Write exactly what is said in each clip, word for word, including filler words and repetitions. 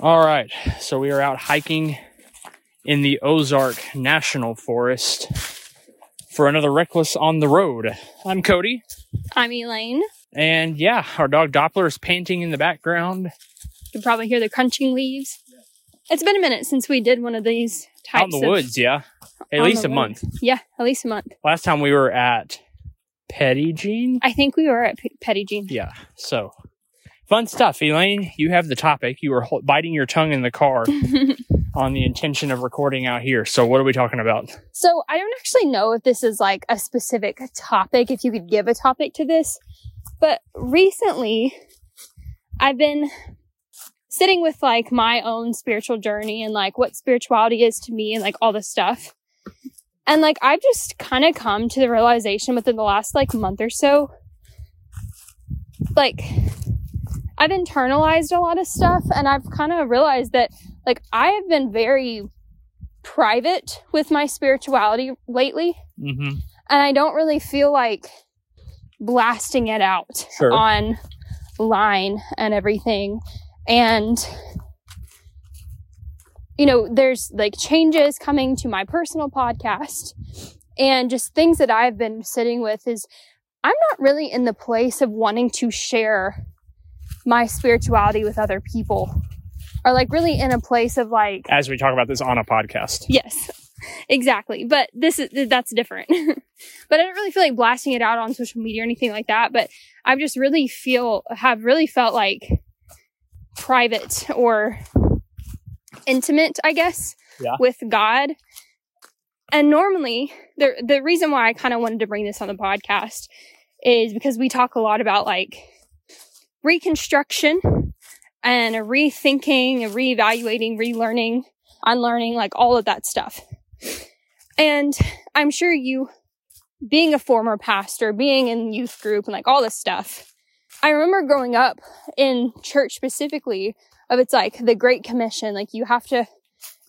All right, so we are out hiking in the Ozark National Forest for another Reckless on the Road. I'm Cody. I'm Elaine. And yeah, our dog Doppler is panting in the background. You can probably hear the crunching leaves. It's been a minute since we did one of these types of... Out in the of, woods, yeah. At least a road. month. Yeah, at least a month. Last time we were at Petty Jean? I think we were at P- Petty Jean. Yeah, so... Fun stuff, Elaine. You have the topic. You were biting your tongue in the car on the intention of recording out here. So what are we talking about? So I don't actually know if this is like a specific topic, if you could give a topic to this. But recently, I've been sitting with like my own spiritual journey and like what spirituality is to me and like all this stuff. And like I've just kind of come to the realization within the last like month or so, like... I've internalized a lot of stuff, and I've kind of realized that, like, I have been very private with my spirituality lately, mm-hmm. and I don't really feel like blasting it out sure. online and everything. And, you know, there's, like, changes coming to my personal podcast, and just things that I've been sitting with is I'm not really in the place of wanting to share my spirituality with other people, are like really in a place of like, as we talk about this on a podcast. Yes, exactly. But this is, that's different, but I don't really feel like blasting it out on social media or anything like that. But I've just really feel, have really felt like private or intimate, I guess, yeah. with God. And normally the, the reason why I kind of wanted to bring this on the podcast is because we talk a lot about like, reconstruction and a rethinking, a reevaluating, relearning, unlearning, like all of that stuff. And I'm sure you, being a former pastor, being in youth group and like all this stuff, I remember growing up in church specifically of it's like the Great Commission, like you have to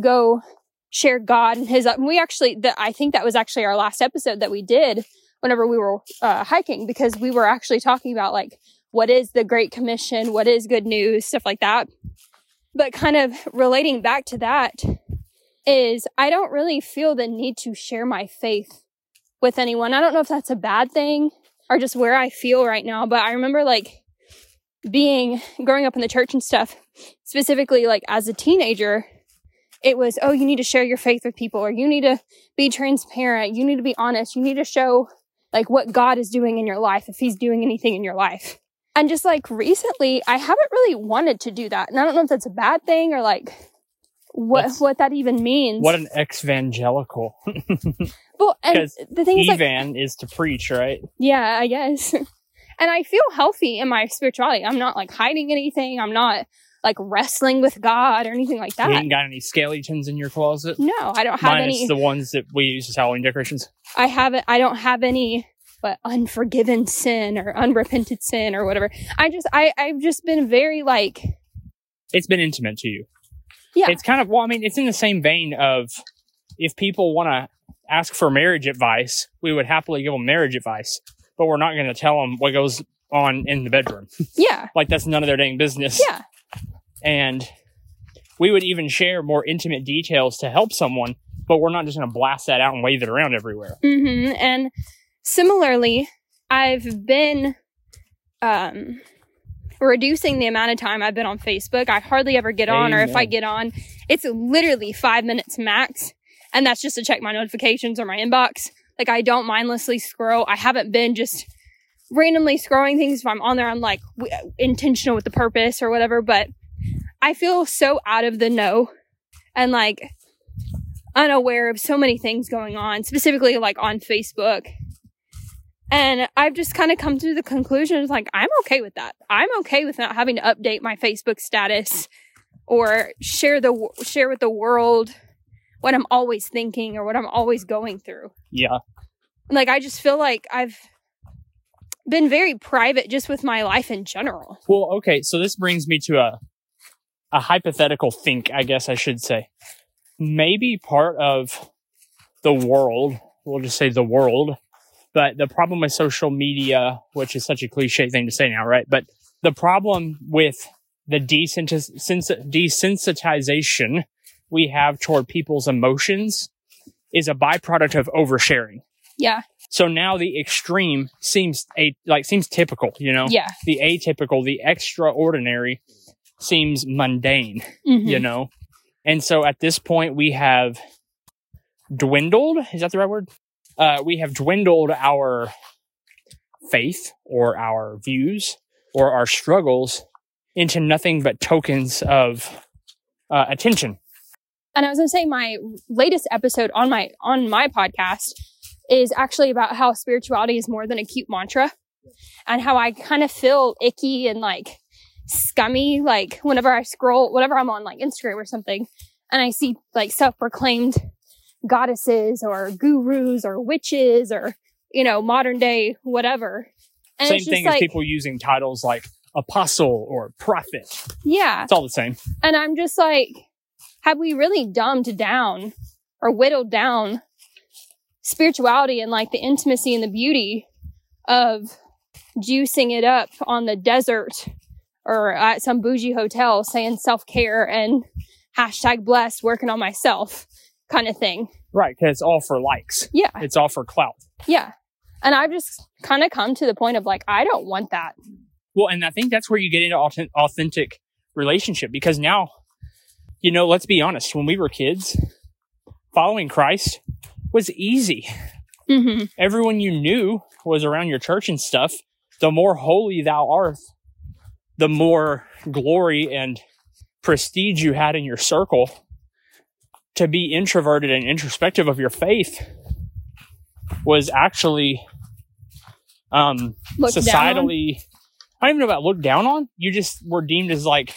go share God and his, and we actually, the, I think that was actually our last episode that we did whenever we were uh, hiking, because we were actually talking about like, what is the Great Commission? What is good news? Stuff like that. But kind of relating back to that is I don't really feel the need to share my faith with anyone. I don't know if that's a bad thing or just where I feel right now. But I remember like being, growing up in the church and stuff, specifically like as a teenager, it was, oh, you need to share your faith with people, or you need to be transparent. You need to be honest. You need to show like what God is doing in your life, if he's doing anything in your life. And just like recently, I haven't really wanted to do that. And I don't know if that's a bad thing or like what that's, what that even means. What an ex-vangelical. Well, and the thing is, Evan like, is to preach, right? Yeah, I guess. And I feel healthy in my spirituality. I'm not like hiding anything. I'm not like wrestling with God or anything like that. You ain't got any skeletons in your closet? No, I don't have Minus any. Minus the ones that we use as Halloween decorations. I haven't. I don't have any. But unforgiven sin or unrepented sin or whatever. I just, I, I've just been very like. It's been intimate to you. Yeah. It's kind of, well, I mean, it's in the same vein of if people want to ask for marriage advice, we would happily give them marriage advice, but we're not going to tell them what goes on in the bedroom. Yeah. Like that's none of their dang business. Yeah. And we would even share more intimate details to help someone, but we're not just going to blast that out and wave it around everywhere. Mm-hmm. And similarly, I've been um, reducing the amount of time I've been on Facebook. I hardly ever get on, Amen. Or if I get on, it's literally five minutes max. And that's just to check my notifications or my inbox. Like, I don't mindlessly scroll. I haven't been just randomly scrolling things. If I'm on there, I'm like w- intentional with the purpose or whatever. But I feel so out of the know and like unaware of so many things going on, specifically like on Facebook. And I've just kind of come to the conclusion, like, I'm okay with that. I'm okay with not having to update my Facebook status or share the share with the world what I'm always thinking or what I'm always going through. Yeah. Like, I just feel like I've been very private just with my life in general. Well, okay. So this brings me to a a hypothetical think, I guess I should say. Maybe part of the world, we'll just say the world, but the problem with social media, which is such a cliche thing to say now, right? But the problem with the desensitization we have toward people's emotions is a byproduct of oversharing. Yeah. So now the extreme seems a like seems typical, you know? Yeah. The atypical, the extraordinary seems mundane, mm-hmm. you know? And so at this point we have dwindled, is that the right word? Uh, we have dwindled our faith or our views or our struggles into nothing but tokens of uh, attention. And I was going to say my latest episode on my on my podcast is actually about how spirituality is more than a cute mantra, and how I kind of feel icky and like scummy like whenever I scroll, whenever I'm on like Instagram or something, and I see like self-proclaimed goddesses or gurus or witches or, you know, modern day whatever. And same thing like, as people using titles like apostle or prophet. Yeah. It's all the same. And I'm just like, have we really dumbed down or whittled down spirituality and like the intimacy and the beauty of juicing it up on the desert or at some bougie hotel saying self-care and hashtag blessed, working on myself kind of thing? Right. Because it's all for likes. Yeah. It's all for clout. Yeah. And I've just kind of come to the point of like, I don't want that. Well, and I think that's where you get into authentic relationship, because now, you know, let's be honest, when we were kids, following Christ was easy. Mm-hmm. Everyone you knew was around your church and stuff. The more holy thou art, the more glory and prestige you had in your circle. To be introverted and introspective of your faith was actually um, societally... I don't even know about looked down on. You just were deemed as like...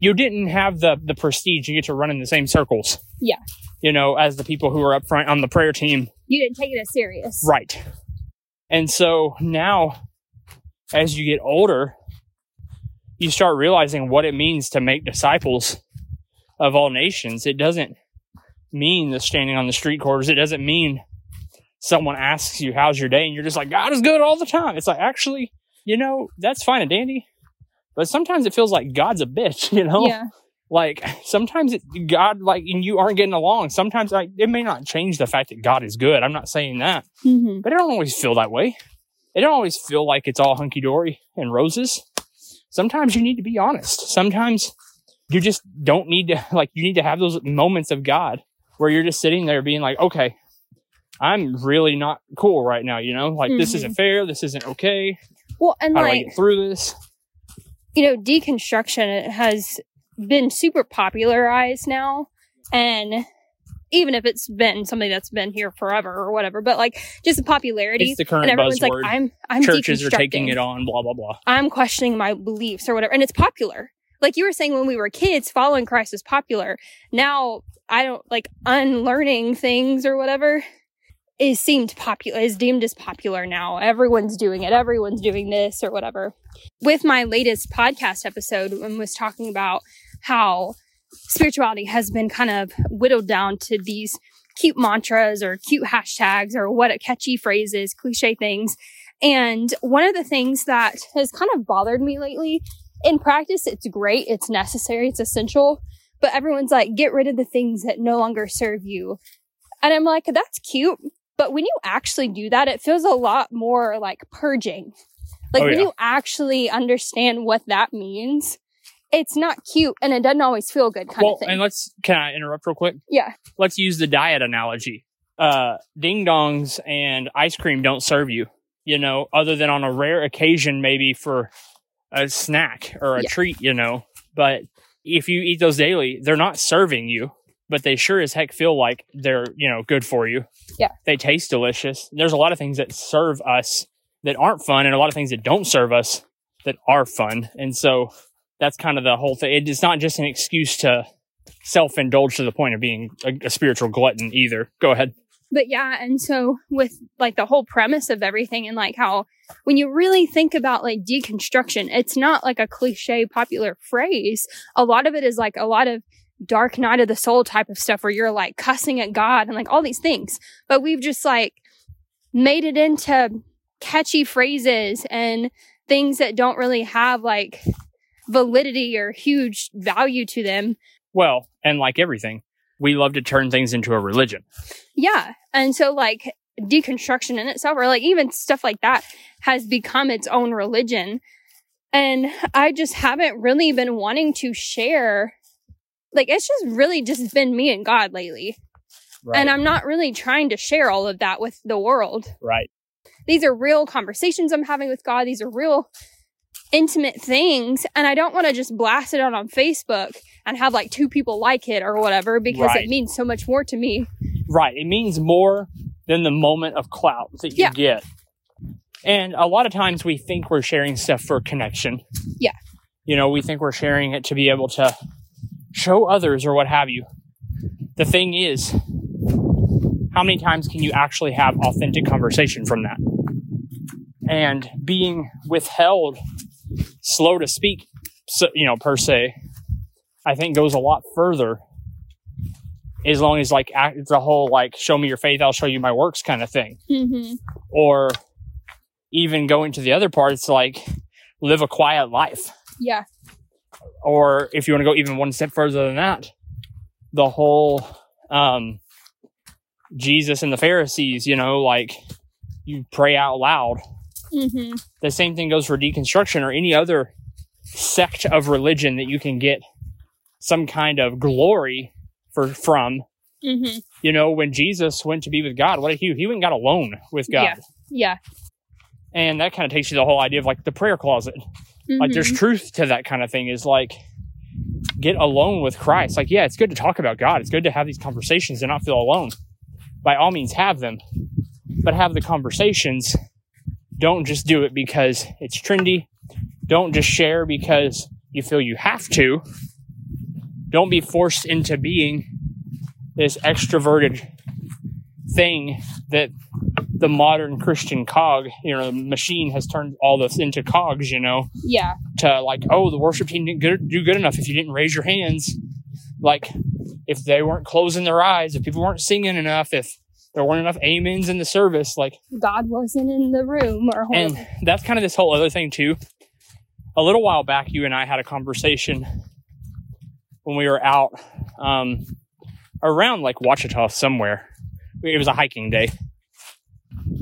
You didn't have the the prestige you get to run in the same circles. Yeah. You know, as the people who are up front on the prayer team. You didn't take it as serious. Right. And so now, as you get older, you start realizing what it means to make disciples of all nations. It doesn't mean the standing on the street corners. It doesn't mean someone asks you, how's your day? And you're just like, God is good all the time. It's like, actually, you know, that's fine and dandy. But sometimes it feels like God's a bitch, you know? Yeah. Like, sometimes it, God, like, and you aren't getting along. Sometimes, like, it may not change the fact that God is good. I'm not saying that. Mm-hmm. But it don't always feel that way. It don't always feel like it's all hunky-dory and roses. Sometimes you need to be honest. Sometimes you just don't need to, like, you need to have those moments of God where you're just sitting there being like, okay, I'm really not cool right now, you know? Like, mm-hmm. this isn't fair. This isn't okay. Well, and How like... How do I get through this? You know, deconstruction has been super popularized now. And even if it's been something that's been here forever or whatever, but like just the popularity. It's the current and buzzword. Like, I'm, I'm Churches are taking it on, blah, blah, blah. I'm questioning my beliefs or whatever. And it's popular. Like you were saying, when we were kids, following Christ was popular. Now, I don't like unlearning things or whatever is seemed popular, is deemed as popular now. Everyone's doing it. Everyone's doing this or whatever. With my latest podcast episode, I was talking about how spirituality has been kind of whittled down to these cute mantras or cute hashtags or what a catchy phrases, cliche things. And one of the things that has kind of bothered me lately, in practice, it's great. It's necessary. It's essential. But everyone's like, get rid of the things that no longer serve you. And I'm like, that's cute. But when you actually do that, it feels a lot more like purging. Like, oh, yeah. When you actually understand what that means, it's not cute and it doesn't always feel good kind well, of thing. And let's, can I interrupt real quick? Yeah. Let's use the diet analogy. Uh, ding-dongs and ice cream don't serve you, you know, other than on a rare occasion, maybe for a snack or a yeah. treat, you know. But if you eat those daily, they're not serving you. But they sure as heck feel like they're, you know, good for you. Yeah. They taste delicious. There's a lot of things that serve us that aren't fun and a lot of things that don't serve us that are fun. And so that's kind of the whole thing. It's not just an excuse to self-indulge to the point of being a, a spiritual glutton either. Go ahead. But yeah, and so with like the whole premise of everything and like how when you really think about like deconstruction, it's not like a cliche popular phrase. A lot of it is like a lot of dark night of the soul type of stuff where you're like cussing at God and like all these things. But we've just like made it into catchy phrases and things that don't really have like validity or huge value to them. Well, and like everything, we love to turn things into a religion. Yeah. And so like deconstruction in itself, or like even stuff like that, has become its own religion. And I just haven't really been wanting to share. Like, it's just really just been me and God lately. Right. And I'm not really trying to share all of that with the world. Right. These are real conversations I'm having with God. These are real intimate things. And I don't want to just blast it out on Facebook and have like two people like it or whatever, because right. it means so much more to me. Right. It means more than the moment of clout that you yeah. get. And a lot of times we think we're sharing stuff for connection. Yeah. You know, we think we're sharing it to be able to show others or what have you. The thing is, how many times can you actually have authentic conversation from that? And being withheld, slow to speak, so, you know, per se, I think goes a lot further. As long as like it's a whole like show me your faith, I'll show you my works kind of thing. Mm-hmm. Or even going to the other part, it's like live a quiet life. Yeah. Or if you want to go even one step further than that, the whole um, Jesus and the Pharisees, you know, like you pray out loud. Mm-hmm. The same thing goes for deconstruction or any other sect of religion that you can get some kind of glory for from. Mm-hmm. You know, when Jesus went to be with God, what did he, he went and got alone with God. Yeah. Yeah. And that kind of takes you to the whole idea of like the prayer closet. Mm-hmm. Like there's truth to that kind of thing, is like get alone with Christ. Like, yeah, it's good to talk about God. It's good to have these conversations and not feel alone. By all means, have them, but have the conversations. Don't just do it because it's trendy. Don't just share because you feel you have to. Don't be forced into being this extroverted thing that the modern Christian cog, you know, the machine has turned all this into cogs, you know? Yeah. To like, oh, the worship team didn't good, do good enough if you didn't raise your hands. Like, if they weren't closing their eyes, if people weren't singing enough, if there weren't enough amens in the service, like... God wasn't in the room or... Whole and that's kind of this whole other thing, too. A little while back, you and I had a conversation when we were out um, around, like, Ouachita somewhere. It was a hiking day.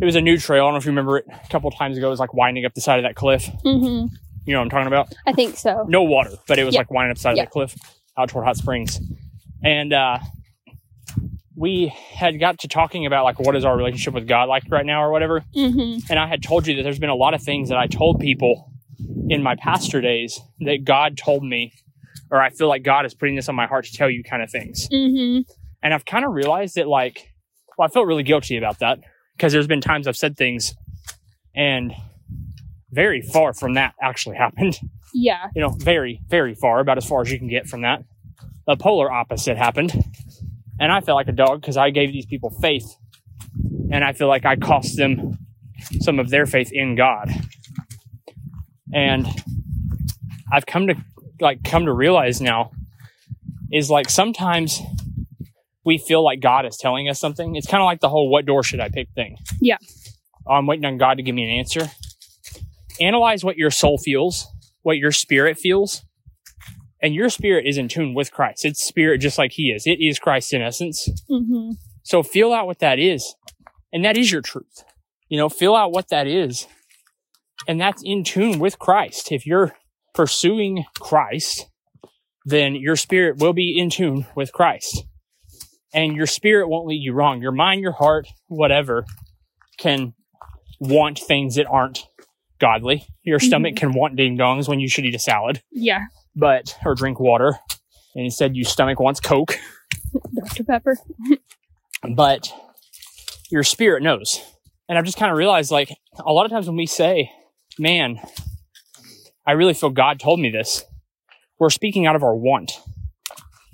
It was a new trail. I don't know if you remember it. A couple times ago, it was like winding up the side of that cliff. Mm-hmm. You know what I'm talking about? I think so. No water, but it was yeah. like winding up the side yeah. of that cliff out toward Hot Springs. And uh, we had got to talking about like, what is our relationship with God like right now or whatever. Mm-hmm. And I had told you that there's been a lot of things that I told people in my pastor days that God told me, or I feel like God is putting this on my heart to tell you kind of things. Mm-hmm. And I've kind of realized that like, well, I felt really guilty about that. Because there's been times I've said things and very far from that actually happened. Yeah. You know, very, very far, about as far as you can get from that. The polar opposite happened. And I felt like a dog because I gave these people faith. And I feel like I cost them some of their faith in God. And I've come to like come to realize now is like sometimes we feel like God is telling us something. It's kind of like the whole what door should I pick thing. Yeah. I'm waiting on God to give me an answer. Analyze what your soul feels, what your spirit feels. And your spirit is in tune with Christ. It's spirit just like he is. It is Christ in essence. Mm-hmm. So feel out what that is. And that is your truth. You know, feel out what that is. And that's in tune with Christ. If you're pursuing Christ, then your spirit will be in tune with Christ. And your spirit won't lead you wrong. Your mind, your heart, whatever, can want things that aren't godly. Your stomach mm-hmm. can want ding-dongs when you should eat a salad. Yeah. But, or drink water. And instead, your stomach wants Coke. Doctor Pepper. But your spirit knows. And I've just kind of realized, like, a lot of times when we say, man, I really feel God told me this, we're speaking out of our want.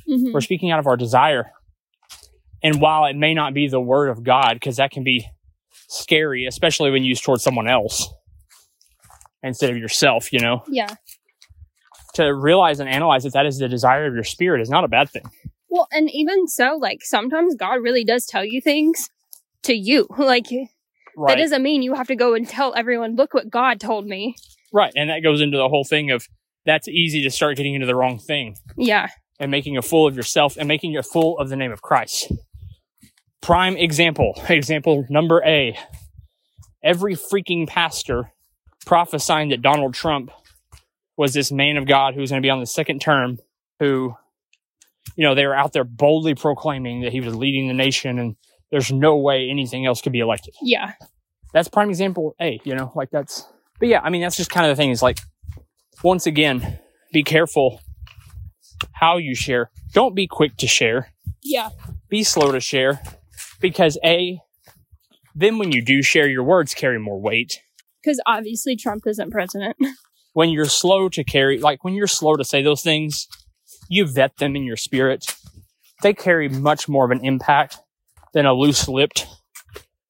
Mm-hmm. We're speaking out of our desire. And while it may not be the word of God, because that can be scary, especially when used towards someone else instead of yourself, you know? Yeah. To realize and analyze that that is the desire of your spirit is not a bad thing. Well, and even so, like, sometimes God really does tell you things to you. Like, right. That doesn't mean you have to go and tell everyone, look what God told me. Right. And that goes into the whole thing of that's easy to start getting into the wrong thing. Yeah. And making a fool of yourself and making a fool of the name of Christ. Prime example, example number A. Every freaking pastor prophesying that Donald Trump was this man of God who was going to be on the second term, who, you know, they were out there boldly proclaiming that he was leading the nation and there's no way anything else could be elected. Yeah. That's prime example A, you know, like that's, but yeah, I mean, that's just kind of the thing is like, once again, be careful how you share. Don't be quick to share. Yeah. Be slow to share because A, then when you do share, your words carry more weight. Because obviously Trump isn't president. When you're slow to carry, like when you're slow to say those things, you vet them in your spirit. They carry much more of an impact than a loose-lipped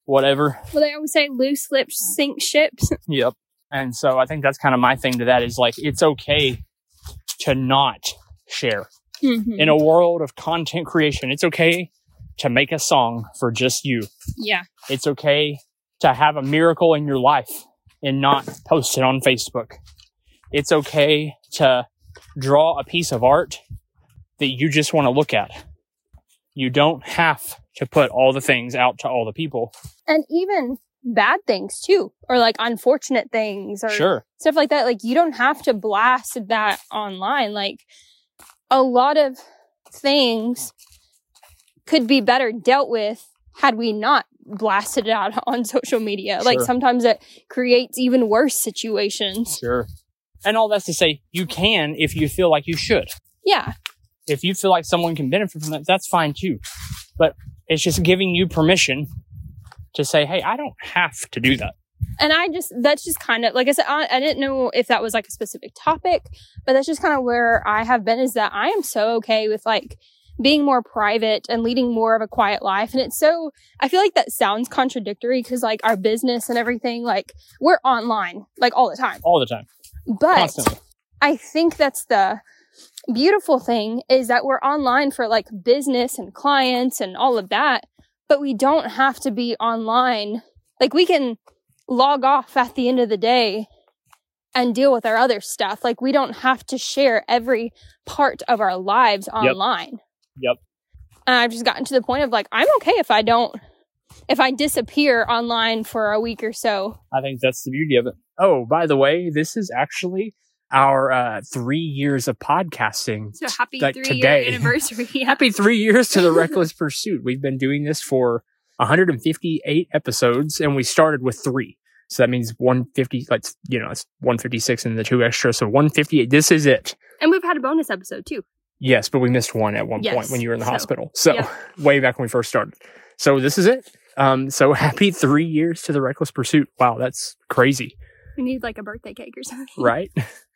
whatever. Well, they always say loose-lipped sink ships. Yep. And so I think that's kind of my thing to that is like, it's okay to not share. Mm-hmm. In a world of content creation, it's okay to make a song for just you. Yeah. It's okay to have a miracle in your life and not post it on Facebook. It's okay to draw a piece of art that you just want to look at. You don't have to put all the things out to all the people. And even bad things too, or like unfortunate things or sure. stuff like that. Like you don't have to blast that online. Like a lot of things could be better dealt with had we not blasted it out on social media. Sure. Like sometimes it creates even worse situations. Sure. And all that's to say, you can if you feel like you should. Yeah. If you feel like someone can benefit from that, that's fine too. But it's just giving you permission to say, hey, I don't have to do that. And I just, that's just kind of, like I said, I, I didn't know if that was like a specific topic, but that's just kind of where I have been is that I am so okay with like being more private and leading more of a quiet life. And it's so, I feel like that sounds contradictory because like our business and everything, like we're online, like all the time. All the time. But constantly. I think that's the beautiful thing is that we're online for like business and clients and all of that, but we don't have to be online. Like we can log off at the end of the day and deal with our other stuff. Like we don't have to share every part of our lives online. Yep. Yep. And I've just gotten to the point of like, I'm okay if I don't, if I disappear online for a week or so. I think that's the beauty of it. Oh, by the way, this is actually our uh, three years of podcasting. So happy like three-year anniversary. Yeah. Happy three years to the Reckless Pursuit. We've been doing this for one hundred fifty-eight episodes, and we started with three. So that means one hundred fifty, like, you know, it's one hundred fifty-six and the two extra. So one hundred fifty-eight, this is it. And we've had a bonus episode, too. Yes, but we missed one at one yes. point when you were in the so, hospital. So yeah. Way back when we first started. So this is it. Um, so happy three years to the Reckless Pursuit. Wow, that's crazy. We need like a birthday cake or something. Right?